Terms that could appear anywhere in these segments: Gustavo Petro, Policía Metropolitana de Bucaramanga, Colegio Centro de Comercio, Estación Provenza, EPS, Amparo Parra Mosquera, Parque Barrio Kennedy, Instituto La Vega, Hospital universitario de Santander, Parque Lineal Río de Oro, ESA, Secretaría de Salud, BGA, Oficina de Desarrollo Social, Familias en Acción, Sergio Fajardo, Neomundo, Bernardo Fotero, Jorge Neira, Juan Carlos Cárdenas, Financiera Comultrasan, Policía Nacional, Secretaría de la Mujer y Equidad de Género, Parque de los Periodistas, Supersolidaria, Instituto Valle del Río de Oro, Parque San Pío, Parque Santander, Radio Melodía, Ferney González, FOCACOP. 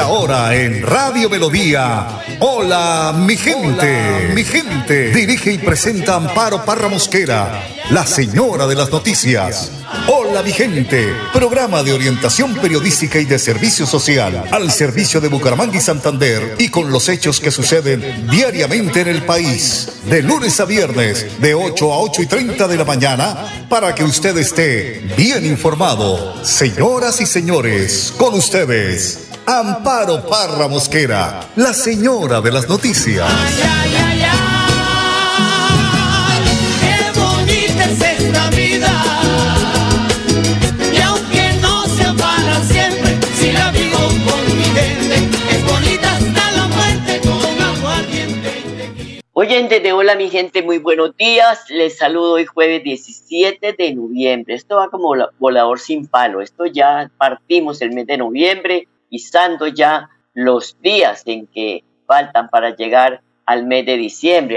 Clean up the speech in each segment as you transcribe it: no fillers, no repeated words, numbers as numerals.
Esta hora en Radio Melodía. Hola, mi gente. Mi gente. Dirige y presenta Amparo Parra Mosquera, la señora de las noticias. Hola, mi gente. Programa de orientación periodística y de servicio social al servicio de Bucaramanga y Santander y con los hechos que suceden diariamente en el país. De lunes a viernes, de 8 a 8:30 de la mañana, para que usted esté bien informado. Señoras y señores, con ustedes, Amparo Parra Mosquera, la señora de las noticias. Ay, ay, ay, ay, qué bonita es esta vida. Y aunque no sea para siempre, si la vivo con mi gente, es bonita hasta la muerte con aguardiente. Oyentes de Hola, mi gente, muy buenos días. Les saludo hoy jueves 17 de noviembre. Esto va como volador sin palo. Esto ya partimos el mes de noviembre. Y estando ya los días en que faltan para llegar al mes de diciembre,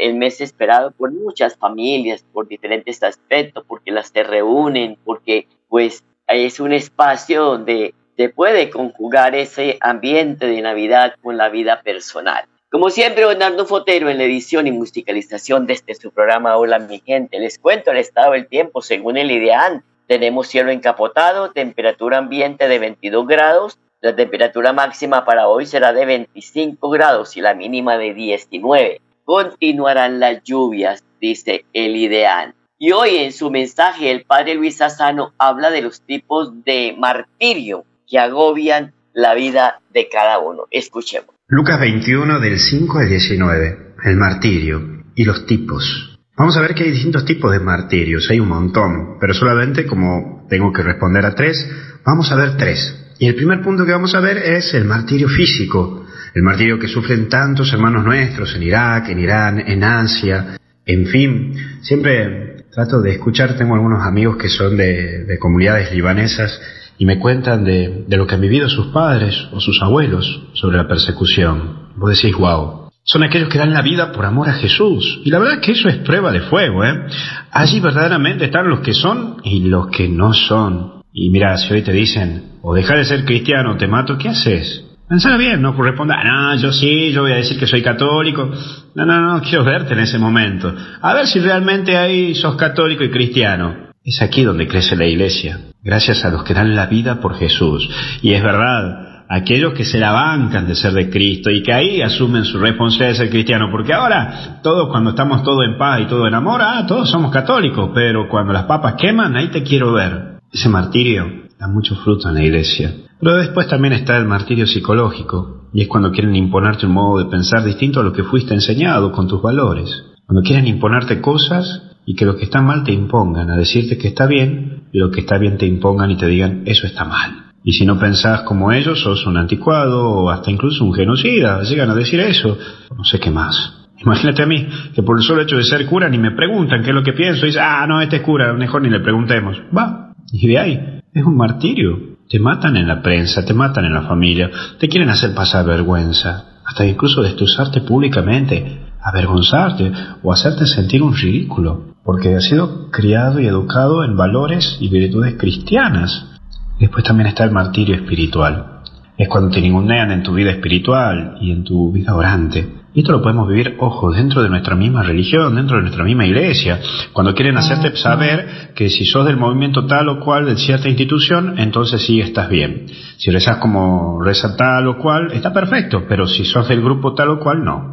el mes esperado por muchas familias, por diferentes aspectos, porque las se reúnen, porque pues es un espacio donde se puede conjugar ese ambiente de Navidad con la vida personal. Como siempre, Bernardo Fotero en la edición y musicalización de este su programa Hola, mi gente. Les cuento el estado del tiempo según el IDEAM. Tenemos cielo encapotado, temperatura ambiente de 22 grados. La temperatura máxima para hoy será de 25 grados y la mínima de 19. Continuarán las lluvias, dice el IDEAM. Y hoy en su mensaje el padre Luis Sassano habla de los tipos de martirio que agobian la vida de cada uno. Escuchemos. Lucas 21 del 5 al 19, el martirio y los tipos. Vamos a ver que hay distintos tipos de martirios, hay un montón, pero solamente como tengo que responder a tres, vamos a ver tres. Y el primer punto que vamos a ver es el martirio físico, el martirio que sufren tantos hermanos nuestros en Irak, en Irán, en Asia, en fin. Siempre trato de escuchar, tengo algunos amigos que son de comunidades libanesas y me cuentan de lo que han vivido sus padres o sus abuelos sobre la persecución. Vos decís, wow. Son aquellos que dan la vida por amor a Jesús. Y la verdad que eso es prueba de fuego, ¿eh? Allí verdaderamente están los que son y los que no son. Y mira, si hoy te dicen, o deja de ser cristiano o te mato, ¿qué haces? Pensala bien, no corresponda, no, yo sí, yo voy a decir que soy católico. No, quiero verte en ese momento. A ver si realmente ahí sos católico y cristiano. Es aquí donde crece la iglesia. Gracias a los que dan la vida por Jesús. Y es verdad, aquellos que se la bancan de ser de Cristo y que ahí asumen su responsabilidad de ser cristiano, porque ahora todos cuando estamos todos en paz y todo en amor, todos somos católicos, pero cuando las papas queman, ahí te quiero ver. Ese martirio da mucho fruto en la iglesia. Pero después también está el martirio psicológico, y es cuando quieren imponerte un modo de pensar distinto a lo que fuiste enseñado con tus valores. Cuando quieren imponerte cosas y que lo que está mal te impongan, a decirte que está bien, y lo que está bien te impongan y te digan, eso está mal. Y si no pensás como ellos, sos un anticuado o hasta incluso un genocida. Llegan a decir eso, no sé qué más. Imagínate a mí, que por el solo hecho de ser cura ni me preguntan qué es lo que pienso. Y dicen, no, este es cura, mejor ni le preguntemos. Va, y de ahí, es un martirio. Te matan en la prensa, te matan en la familia, te quieren hacer pasar vergüenza. Hasta incluso destrozarte públicamente, avergonzarte o hacerte sentir un ridículo. Porque has sido criado y educado en valores y virtudes cristianas. Después también está el martirio espiritual. Es cuando te ningunean en tu vida espiritual y en tu vida orante. Y esto lo podemos vivir, ojo, dentro de nuestra misma religión, dentro de nuestra misma iglesia. Cuando quieren hacerte saber que si sos del movimiento tal o cual, de cierta institución, entonces sí estás bien. Si rezas como reza tal o cual, está perfecto, pero si sos del grupo tal o cual, no.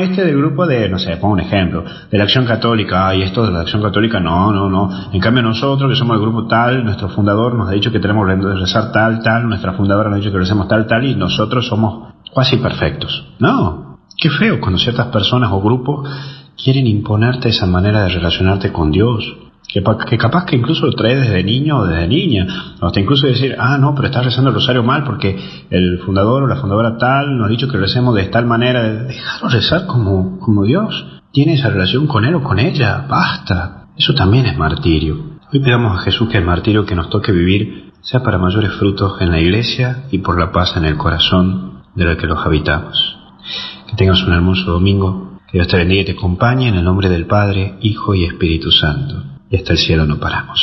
Este del grupo de, no sé, pongo un ejemplo, de la Acción Católica, y esto de la Acción Católica, no. En cambio nosotros, que somos el grupo tal, nuestro fundador nos ha dicho que tenemos que rezar tal, nuestra fundadora nos ha dicho que rezamos tal, y nosotros somos casi perfectos. No, qué feo cuando ciertas personas o grupos quieren imponerte esa manera de relacionarte con Dios, que capaz que incluso lo traes desde niño o desde niña, hasta incluso decir, no, pero estás rezando el rosario mal porque el fundador o la fundadora tal nos ha dicho que recemos de tal manera. Dejarlo rezar como Dios tiene esa relación con él o con ella, basta. Eso también es martirio. Hoy pedamos a Jesús que el martirio que nos toque vivir sea para mayores frutos en la iglesia y por la paz en el corazón de los que los habitamos. Que tengas un hermoso domingo, que Dios te bendiga y te acompañe en el nombre del Padre, Hijo y Espíritu Santo. Y hasta el cielo no paramos.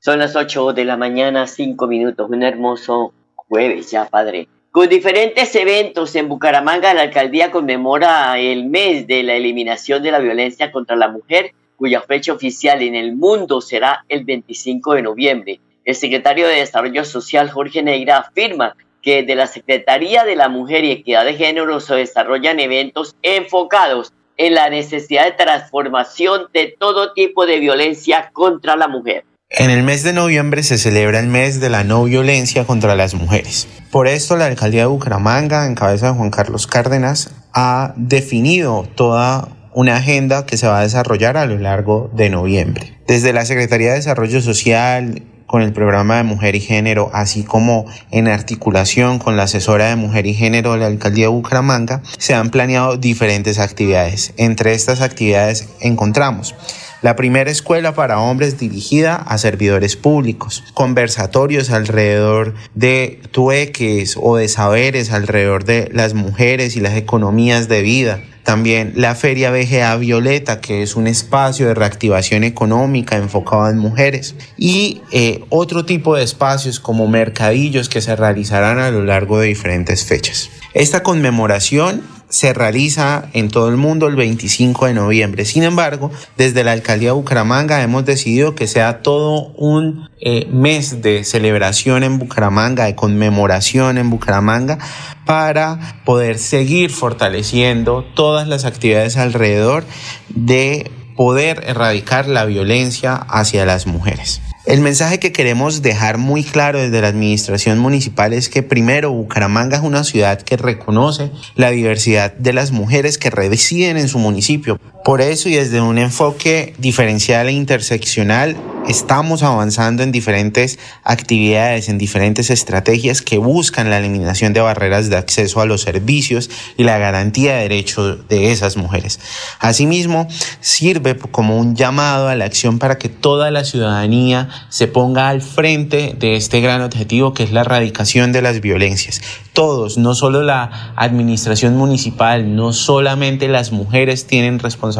Son las 8 de la mañana, 5 minutos, un hermoso jueves ya, Padre. Con diferentes eventos en Bucaramanga, la alcaldía conmemora el mes de la eliminación de la violencia contra la mujer, cuya fecha oficial en el mundo será el 25 de noviembre. El secretario de Desarrollo Social, Jorge Neira, afirma que desde la Secretaría de la Mujer y Equidad de Género se desarrollan eventos enfocados en la necesidad de transformación de todo tipo de violencia contra la mujer. En el mes de noviembre se celebra el mes de la no violencia contra las mujeres. Por esto la alcaldía de Bucaramanga, en cabeza de Juan Carlos Cárdenas, ha definido toda una agenda que se va a desarrollar a lo largo de noviembre. Desde la Secretaría de Desarrollo Social, con el programa de Mujer y Género, así como en articulación con la asesora de Mujer y Género de la alcaldía de Bucaramanga, se han planeado diferentes actividades. Entre estas actividades encontramos la primera escuela para hombres dirigida a servidores públicos, conversatorios alrededor de trueques o de saberes alrededor de las mujeres y las economías de vida. También la Feria BGA Violeta, que es un espacio de reactivación económica enfocado en mujeres. Y otro tipo de espacios como mercadillos que se realizarán a lo largo de diferentes fechas. Esta conmemoración se realiza en todo el mundo el 25 de noviembre. Sin embargo, desde la alcaldía de Bucaramanga hemos decidido que sea todo un mes de celebración en Bucaramanga, de conmemoración en Bucaramanga, para poder seguir fortaleciendo todas las actividades alrededor de poder erradicar la violencia hacia las mujeres. El mensaje que queremos dejar muy claro desde la administración municipal es que primero Bucaramanga es una ciudad que reconoce la diversidad de las mujeres que residen en su municipio. Por eso y desde un enfoque diferencial e interseccional estamos avanzando en diferentes actividades, en diferentes estrategias que buscan la eliminación de barreras de acceso a los servicios y la garantía de derechos de esas mujeres. Asimismo, sirve como un llamado a la acción para que toda la ciudadanía se ponga al frente de este gran objetivo que es la erradicación de las violencias. Todos, no solo la administración municipal, no solamente las mujeres tienen responsabilidad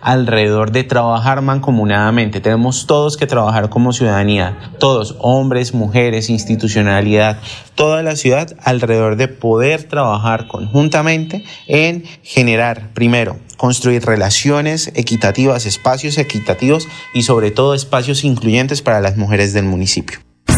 alrededor de trabajar mancomunadamente. Tenemos todos que trabajar como ciudadanía, todos, hombres, mujeres, institucionalidad, toda la ciudad alrededor de poder trabajar conjuntamente en generar, primero, construir relaciones equitativas, espacios equitativos y sobre todo espacios incluyentes para las mujeres del municipio.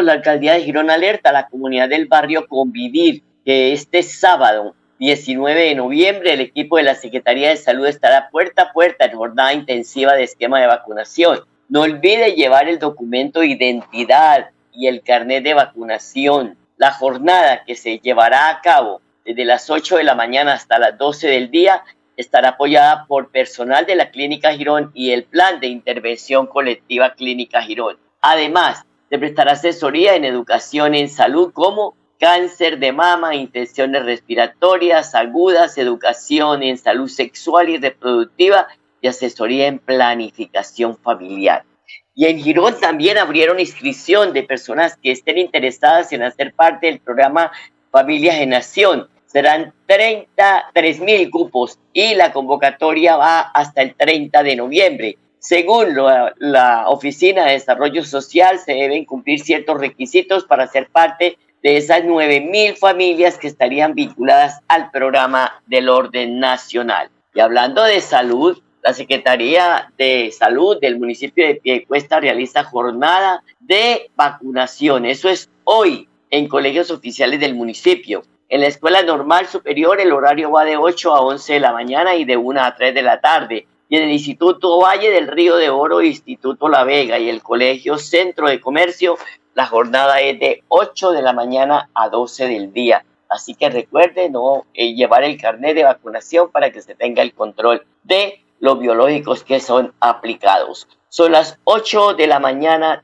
la alcaldía de Girón alerta a la comunidad del barrio Convivir que este sábado 19 de noviembre el equipo de la Secretaría de Salud estará puerta a puerta en jornada intensiva de esquema de vacunación. No olvide llevar el documento de identidad y el carnet de vacunación. La jornada que se llevará a cabo desde las 8 de la mañana hasta las 12 del día estará apoyada por personal de la Clínica Girón y el Plan de Intervención Colectiva Clínica Girón. Además, se prestará asesoría en educación en salud como cáncer de mama, infecciones respiratorias agudas, educación en salud sexual y reproductiva y asesoría en planificación familiar. Y en Girón también abrieron inscripción de personas que estén interesadas en hacer parte del programa Familias en Acción. Serán 33.000 cupos y la convocatoria va hasta el 30 de noviembre. Según la Oficina de Desarrollo Social, se deben cumplir ciertos requisitos para ser parte de esas 9.000 familias que estarían vinculadas al programa del orden nacional. Y hablando de salud, la Secretaría de Salud del municipio de Piedecuesta realiza jornada de vacunación. Eso es hoy en colegios oficiales del municipio. En la Escuela Normal Superior el horario va de 8 a 11 de la mañana y de 1 a 3 de la tarde. Y en el Instituto Valle del Río de Oro, Instituto La Vega y el Colegio Centro de Comercio, la jornada es de 8 de la mañana a 12 del día. Así que recuerde no llevar el carnet de vacunación para que se tenga el control de los biológicos que son aplicados. Son las 8:13 de la mañana.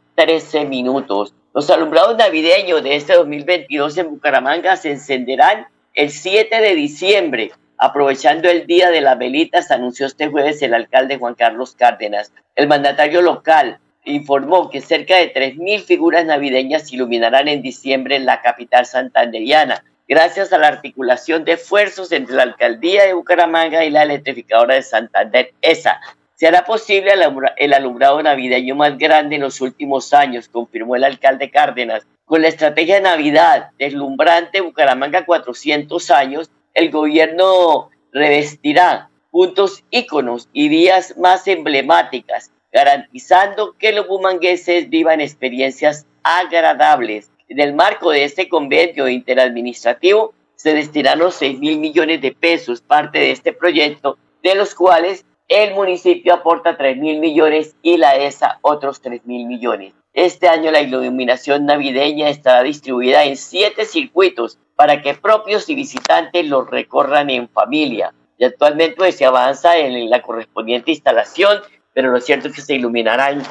Los alumbrados navideños de este 2022 en Bucaramanga se encenderán el 7 de diciembre, aprovechando el Día de las Velitas, anunció este jueves el alcalde Juan Carlos Cárdenas. El mandatario local informó que cerca de 3.000 figuras navideñas iluminarán en diciembre en la capital santandereana, gracias a la articulación de esfuerzos entre la Alcaldía de Bucaramanga y la Electrificadora de Santander, ESA. Se hará posible el alumbrado navideño más grande en los últimos años, confirmó el alcalde Cárdenas. Con la estrategia de Navidad deslumbrante Bucaramanga 400 años, el gobierno revestirá puntos íconos y vías más emblemáticas, garantizando que los bumangueses vivan experiencias agradables. En el marco de este convenio interadministrativo se destinaron 6.000 millones de pesos, parte de este proyecto, de los cuales el municipio aporta 3.000 millones y la ESA otros 3.000 millones. Este año la iluminación navideña estará distribuida en 7 circuitos para que propios y visitantes los recorran en familia. Y actualmente pues, se avanza en la correspondiente instalación, pero lo cierto es que se iluminarán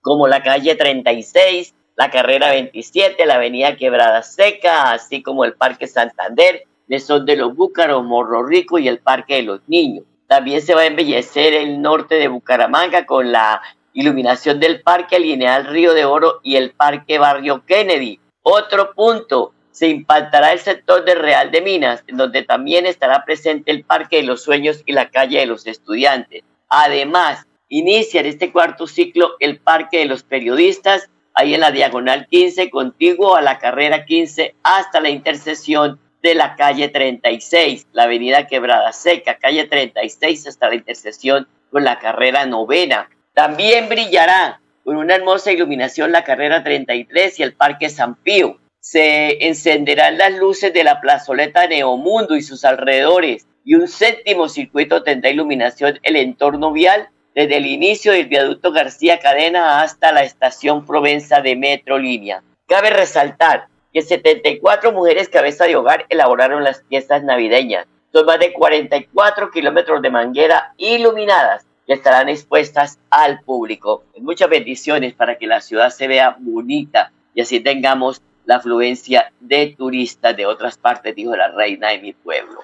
como la calle 36, la carrera 27, la avenida Quebrada Seca, así como el Parque Santander, el Son de los Búcaros, Morro Rico y el Parque de los Niños. También se va a embellecer el norte de Bucaramanga con la iluminación del Parque Lineal Río de Oro y el Parque Barrio Kennedy. Otro punto, se impactará el sector de Real de Minas, donde también estará presente el Parque de los Sueños y la Calle de los Estudiantes. Además, inicia en este cuarto ciclo el Parque de los Periodistas, ahí en la diagonal 15, contiguo a la carrera 15, hasta la intersección de la calle 36, la avenida Quebrada Seca, calle 36, hasta la intersección con la carrera 9. También brillará con una hermosa iluminación la carrera 33 y el Parque San Pío. Se encenderán las luces de la plazoleta Neomundo y sus alrededores, y un 7º circuito tendrá iluminación el entorno vial, desde el inicio del viaducto García Cadena hasta la estación Provenza de Metrolínea. Cabe resaltar que 74 mujeres cabeza de hogar elaboraron las piezas navideñas. Son más de 44 kilómetros de manguera iluminadas que estarán expuestas al público. Muchas bendiciones para que la ciudad se vea bonita y así tengamos la afluencia de turistas de otras partes, dijo la reina de mi pueblo.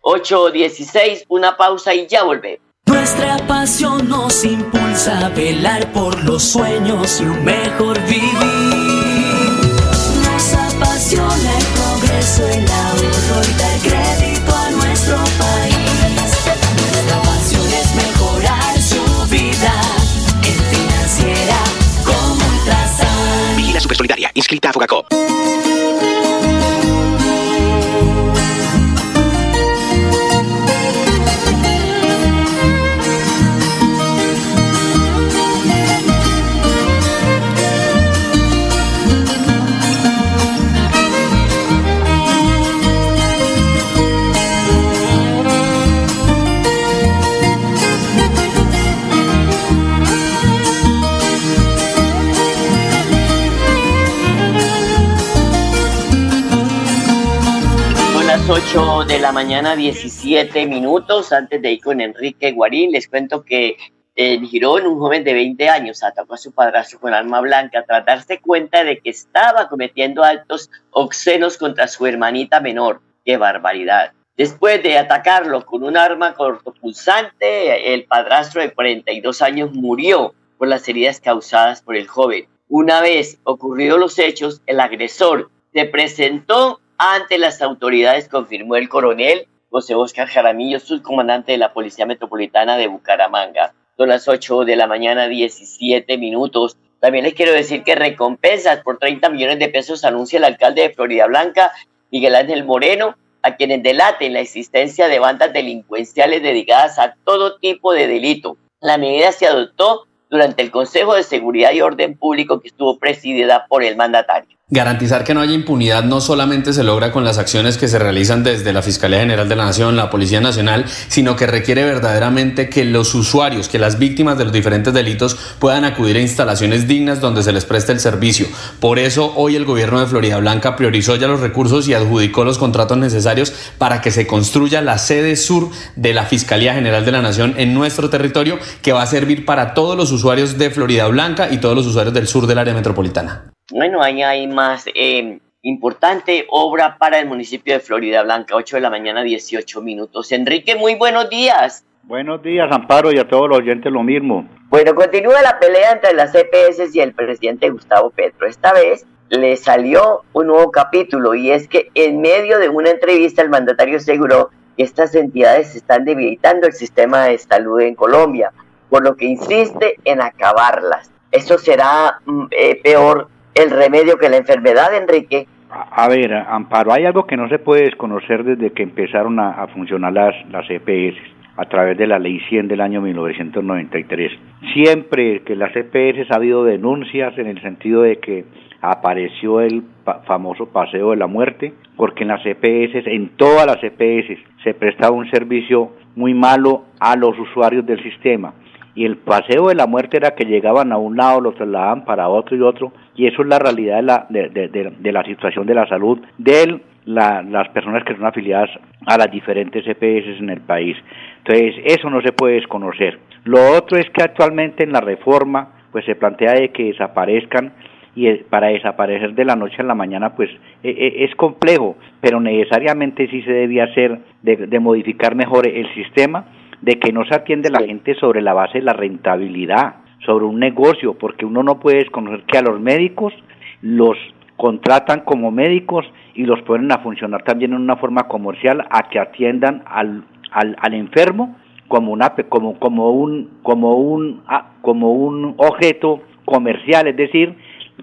8:16, una pausa y ya volvemos. Nuestra pasión nos impulsa a velar por los sueños y un mejor vivir. Nos apasiona el progreso, el ahorro y dar crédito a nuestro país. Nuestra pasión es mejorar su vida en Financiera Comultrasan. Vigila Supersolidaria, inscrita a FOCACOP. Las 8 de la mañana, 17 minutos. Antes de ir con Enrique Guarín, les cuento que en Girón un joven de 20 años atacó a su padrastro con arma blanca tras darse cuenta de que estaba cometiendo actos obscenos contra su hermanita menor. ¡Qué barbaridad! Después de atacarlo con un arma cortopulsante, el padrastro de 42 años murió por las heridas causadas por el joven. Una vez ocurridos los hechos, el agresor se presentó ante las autoridades, confirmó el coronel José Óscar Jaramillo, subcomandante de la Policía Metropolitana de Bucaramanga. Son las 8 de la mañana, 17 minutos. También les quiero decir que recompensas por 30 millones de pesos anuncia el alcalde de Florida Blanca, Miguel Ángel Moreno, a quienes delaten la existencia de bandas delincuenciales dedicadas a todo tipo de delito. La medida se adoptó durante el Consejo de Seguridad y Orden Público que estuvo presidida por el mandatario. Garantizar que no haya impunidad no solamente se logra con las acciones que se realizan desde la Fiscalía General de la Nación, la Policía Nacional, sino que requiere verdaderamente que los usuarios, que las víctimas de los diferentes delitos puedan acudir a instalaciones dignas donde se les preste el servicio. Por eso hoy el gobierno de Florida Blanca priorizó ya los recursos y adjudicó los contratos necesarios para que se construya la sede sur de la Fiscalía General de la Nación en nuestro territorio, que va a servir para todos los usuarios de Florida Blanca y todos los usuarios del sur del área metropolitana. Bueno, ahí hay más importante obra para el municipio de Florida Blanca. 8 de la mañana, 18 minutos. Enrique, muy buenos días. Buenos días, Amparo, y a todos los oyentes lo mismo. Bueno, continúa la pelea entre las EPS y el presidente Gustavo Petro. Esta vez le salió un nuevo capítulo, y es que en medio de una entrevista el mandatario aseguró que estas entidades están debilitando el sistema de salud en Colombia, por lo que insiste en acabarlas. Eso será peor el remedio que la enfermedad, Enrique. A ver, Amparo, hay algo que no se puede desconocer desde que empezaron a funcionar las EPS a través de la Ley 100 del año 1993. Siempre que las EPS ha habido denuncias en el sentido de que apareció el famoso paseo de la muerte, porque en las EPS, en todas las EPS, se prestaba un servicio muy malo a los usuarios del sistema. Y el paseo de la muerte era que llegaban a un lado, los trasladaban para otro y otro, y eso es la realidad de la situación de la salud de las personas que son afiliadas a las diferentes EPS en el país. Entonces, eso no se puede desconocer. Lo otro es que actualmente en la reforma pues se plantea de que desaparezcan, y para desaparecer de la noche a la mañana pues es complejo, pero necesariamente sí se debía hacer de modificar mejor el sistema, de que no se atiende la gente sobre la base de la rentabilidad, sobre un negocio, porque uno no puede desconocer que a los médicos los contratan como médicos y los ponen a funcionar también en una forma comercial, a que atiendan al enfermo como un objeto comercial, es decir,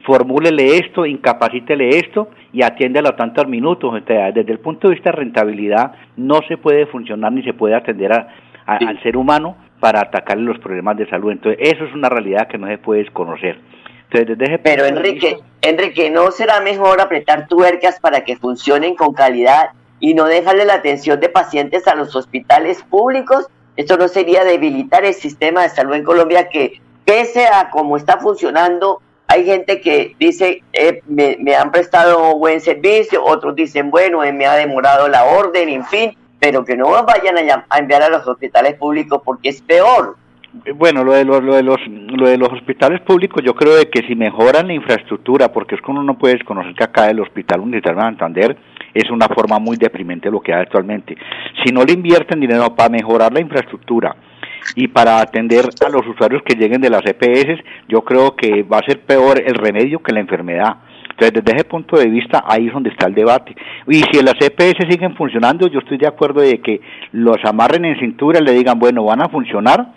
formúlele esto, incapacítele esto y atiéndelo a tantos minutos. Entonces, desde el punto de vista de rentabilidad no se puede funcionar ni se puede atender al ser humano para atacarle los problemas de salud. Entonces, eso es una realidad que no se puede desconocer. Entonces, pero Enrique, ¿no será mejor apretar tuercas para que funcionen con calidad y no dejarle la atención de pacientes a los hospitales públicos? ¿Esto no sería debilitar el sistema de salud en Colombia, que pese a cómo está funcionando, hay gente que dice, me han prestado buen servicio, otros dicen, bueno, me ha demorado la orden, en fin, pero que no vayan a enviar a los hospitales públicos porque es peor? Bueno, lo de los hospitales públicos, yo creo de que si mejoran la infraestructura, porque es que uno no puede desconocer que acá el Hospital Universitario de Santander es una forma muy deprimente lo que hay actualmente. Si no le invierten dinero para mejorar la infraestructura y para atender a los usuarios que lleguen de las EPS, yo creo que va a ser peor el remedio que la enfermedad. Entonces, desde ese punto de vista, ahí es donde está el debate. Y si las EPS siguen funcionando, yo estoy de acuerdo de que los amarren en cintura y le digan, bueno, van a funcionar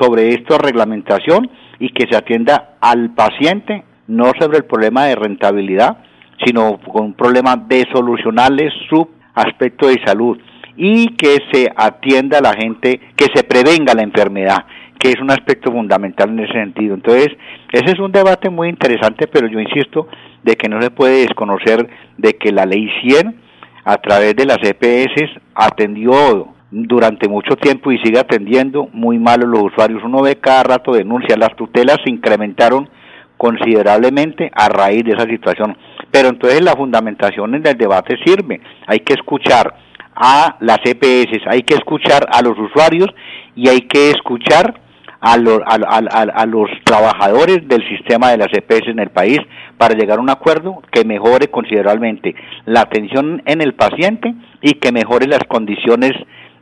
sobre esta reglamentación y que se atienda al paciente, no sobre el problema de rentabilidad, sino con problemas de solucionarles su aspecto de salud, y que se atienda a la gente, que se prevenga la enfermedad, que es un aspecto fundamental en ese sentido. Entonces, ese es un debate muy interesante, pero yo insisto de que no se puede desconocer de que la ley 100, a través de las EPS, atendió durante mucho tiempo y sigue atendiendo muy mal a los usuarios. Uno ve cada rato denuncias, las tutelas se incrementaron considerablemente a raíz de esa situación. Pero entonces la fundamentación en el debate sirve, hay que escuchar a las EPS, hay que escuchar a los usuarios y hay que escuchar a los trabajadores del sistema de las EPS en el país para llegar a un acuerdo que mejore considerablemente la atención en el paciente y que mejore las condiciones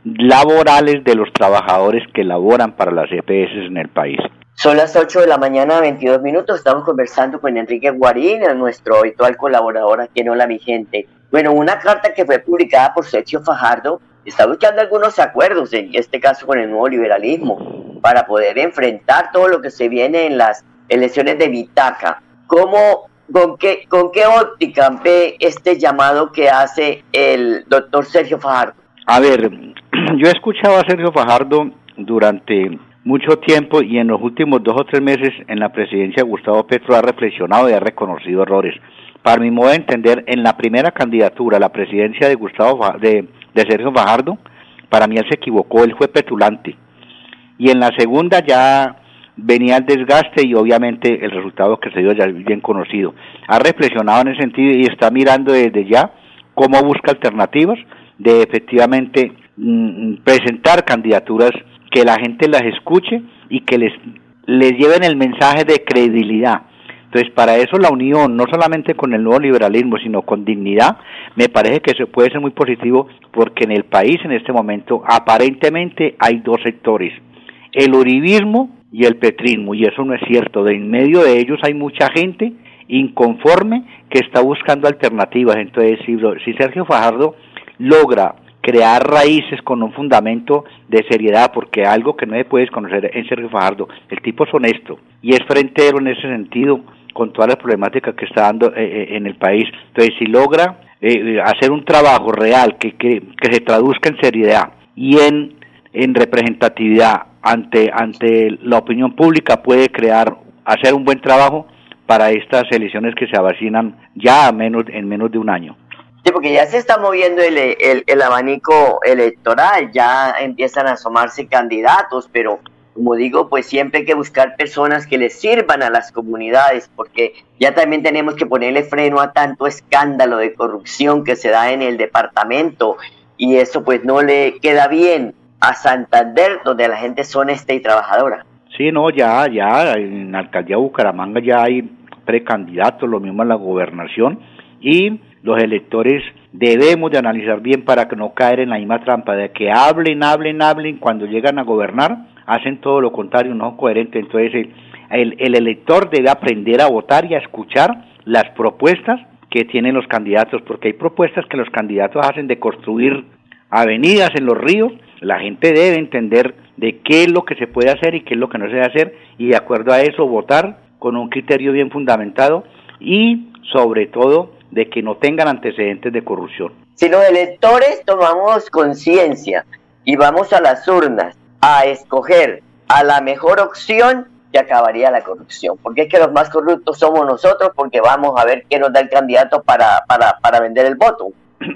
laborales de los trabajadores que laboran para las EPS en el país. Son las 8 de la mañana, 22 minutos, estamos conversando con Enrique Guarín, nuestro habitual colaborador aquí en Hola Mi Gente. Bueno, una carta que fue publicada por Sergio Fajardo está buscando algunos acuerdos, en este caso con el nuevo liberalismo, para poder enfrentar todo lo que se viene en las elecciones de Bitaca. ¿Con qué óptica ve este llamado que hace el doctor Sergio Fajardo? A ver, yo he escuchado a Sergio Fajardo durante mucho tiempo y en los últimos 2 o 3 meses en la presidencia Gustavo Petro ha reflexionado y ha reconocido errores. Para mi modo de entender, en la primera candidatura a la presidencia de Sergio Fajardo, para mí él se equivocó, él fue petulante. Y en la segunda ya venía el desgaste y obviamente el resultado que se dio ya es bien conocido. Ha reflexionado en ese sentido y está mirando desde ya cómo busca alternativas de efectivamente presentar candidaturas que la gente las escuche y que les lleven el mensaje de credibilidad. Entonces, para eso la unión, no solamente con el nuevo liberalismo, sino con dignidad, me parece que eso puede ser muy positivo, porque en el país en este momento aparentemente hay 2 sectores, el uribismo y el petrismo, y eso no es cierto. De en medio de ellos hay mucha gente inconforme que está buscando alternativas. Entonces, si Sergio Fajardo logra crear raíces con un fundamento de seriedad, porque algo que no se puede desconocer en Sergio Fajardo, el tipo es honesto y es frentero en ese sentido con todas las problemáticas que está dando en el país. Entonces, si logra hacer un trabajo real que se traduzca en seriedad y en representatividad ante la opinión pública, puede hacer un buen trabajo para estas elecciones que se avecinan ya en menos de un año. Sí, porque ya se está moviendo el abanico electoral, ya empiezan a asomarse candidatos, pero como digo, pues siempre hay que buscar personas que les sirvan a las comunidades, porque ya también tenemos que ponerle freno a tanto escándalo de corrupción que se da en el departamento, y eso pues no le queda bien a Santander, donde la gente es honesta y trabajadora. Sí, no, ya en la alcaldía de Bucaramanga ya hay precandidatos, lo mismo en la gobernación, y los electores debemos de analizar bien para que no caer en la misma trampa de que hablen, cuando llegan a gobernar hacen todo lo contrario, no son coherentes. Entonces el elector debe aprender a votar y a escuchar las propuestas que tienen los candidatos, porque hay propuestas que los candidatos hacen de construir avenidas en los ríos. La gente debe entender de qué es lo que se puede hacer y qué es lo que no se debe hacer, y de acuerdo a eso votar con un criterio bien fundamentado y sobre todo de que no tengan antecedentes de corrupción. Si los electores tomamos conciencia y vamos a las urnas a escoger a la mejor opción, se acabaría la corrupción, porque es que los más corruptos somos nosotros, porque vamos a ver qué nos da el candidato para vender el voto.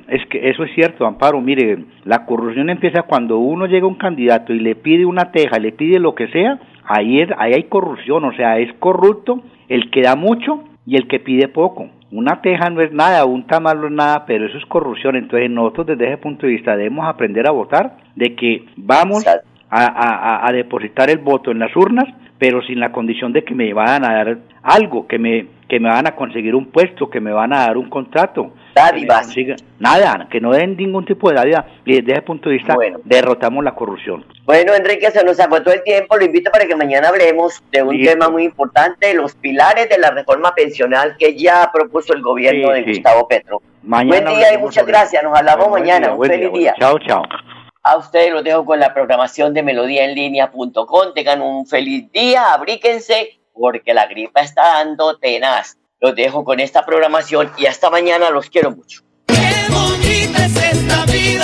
Es que eso es cierto, Amparo. Mire, la corrupción empieza cuando uno llega a un candidato y le pide una teja, le pide lo que sea, ahí hay corrupción. O sea, es corrupto el que da mucho y el que pide poco. Una teja no es nada, un tamal no es nada, pero eso es corrupción. Entonces nosotros desde ese punto de vista debemos aprender a votar de que vamos a depositar el voto en las urnas, pero sin la condición de que me van a dar algo, que me van a conseguir un puesto, que me van a dar un contrato. Dádivas. Nada, que no den ningún tipo de dádiva. Y desde ese punto de vista, bueno, derrotamos la corrupción. Bueno, Enrique, se nos agotó el tiempo. Lo invito para que mañana hablemos de un tema muy importante, los pilares de la reforma pensional que ya propuso el gobierno de Gustavo Petro. Mañana buen día y muchas gracias. Nos hablamos mañana. Un feliz día. Chao, chao. A ustedes los dejo con la programación de melodíaenlínea.com. Tengan un feliz día, abríquense, porque la gripa está dando tenaz. Los dejo con esta programación y hasta mañana, los quiero mucho. ¡Qué bonita es esta vida!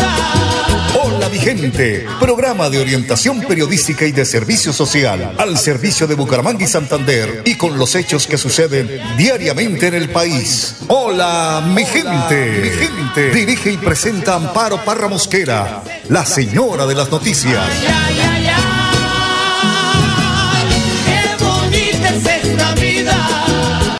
Hola, mi gente. Programa de orientación periodística y de servicio social al servicio de Bucaramanga y Santander y con los hechos que suceden diariamente en el país. Hola, mi gente. Mi gente. Dirige y presenta Amparo Parra Mosquera, la señora de las noticias. Ay, ay, ay, ay, qué bonita es esta vida.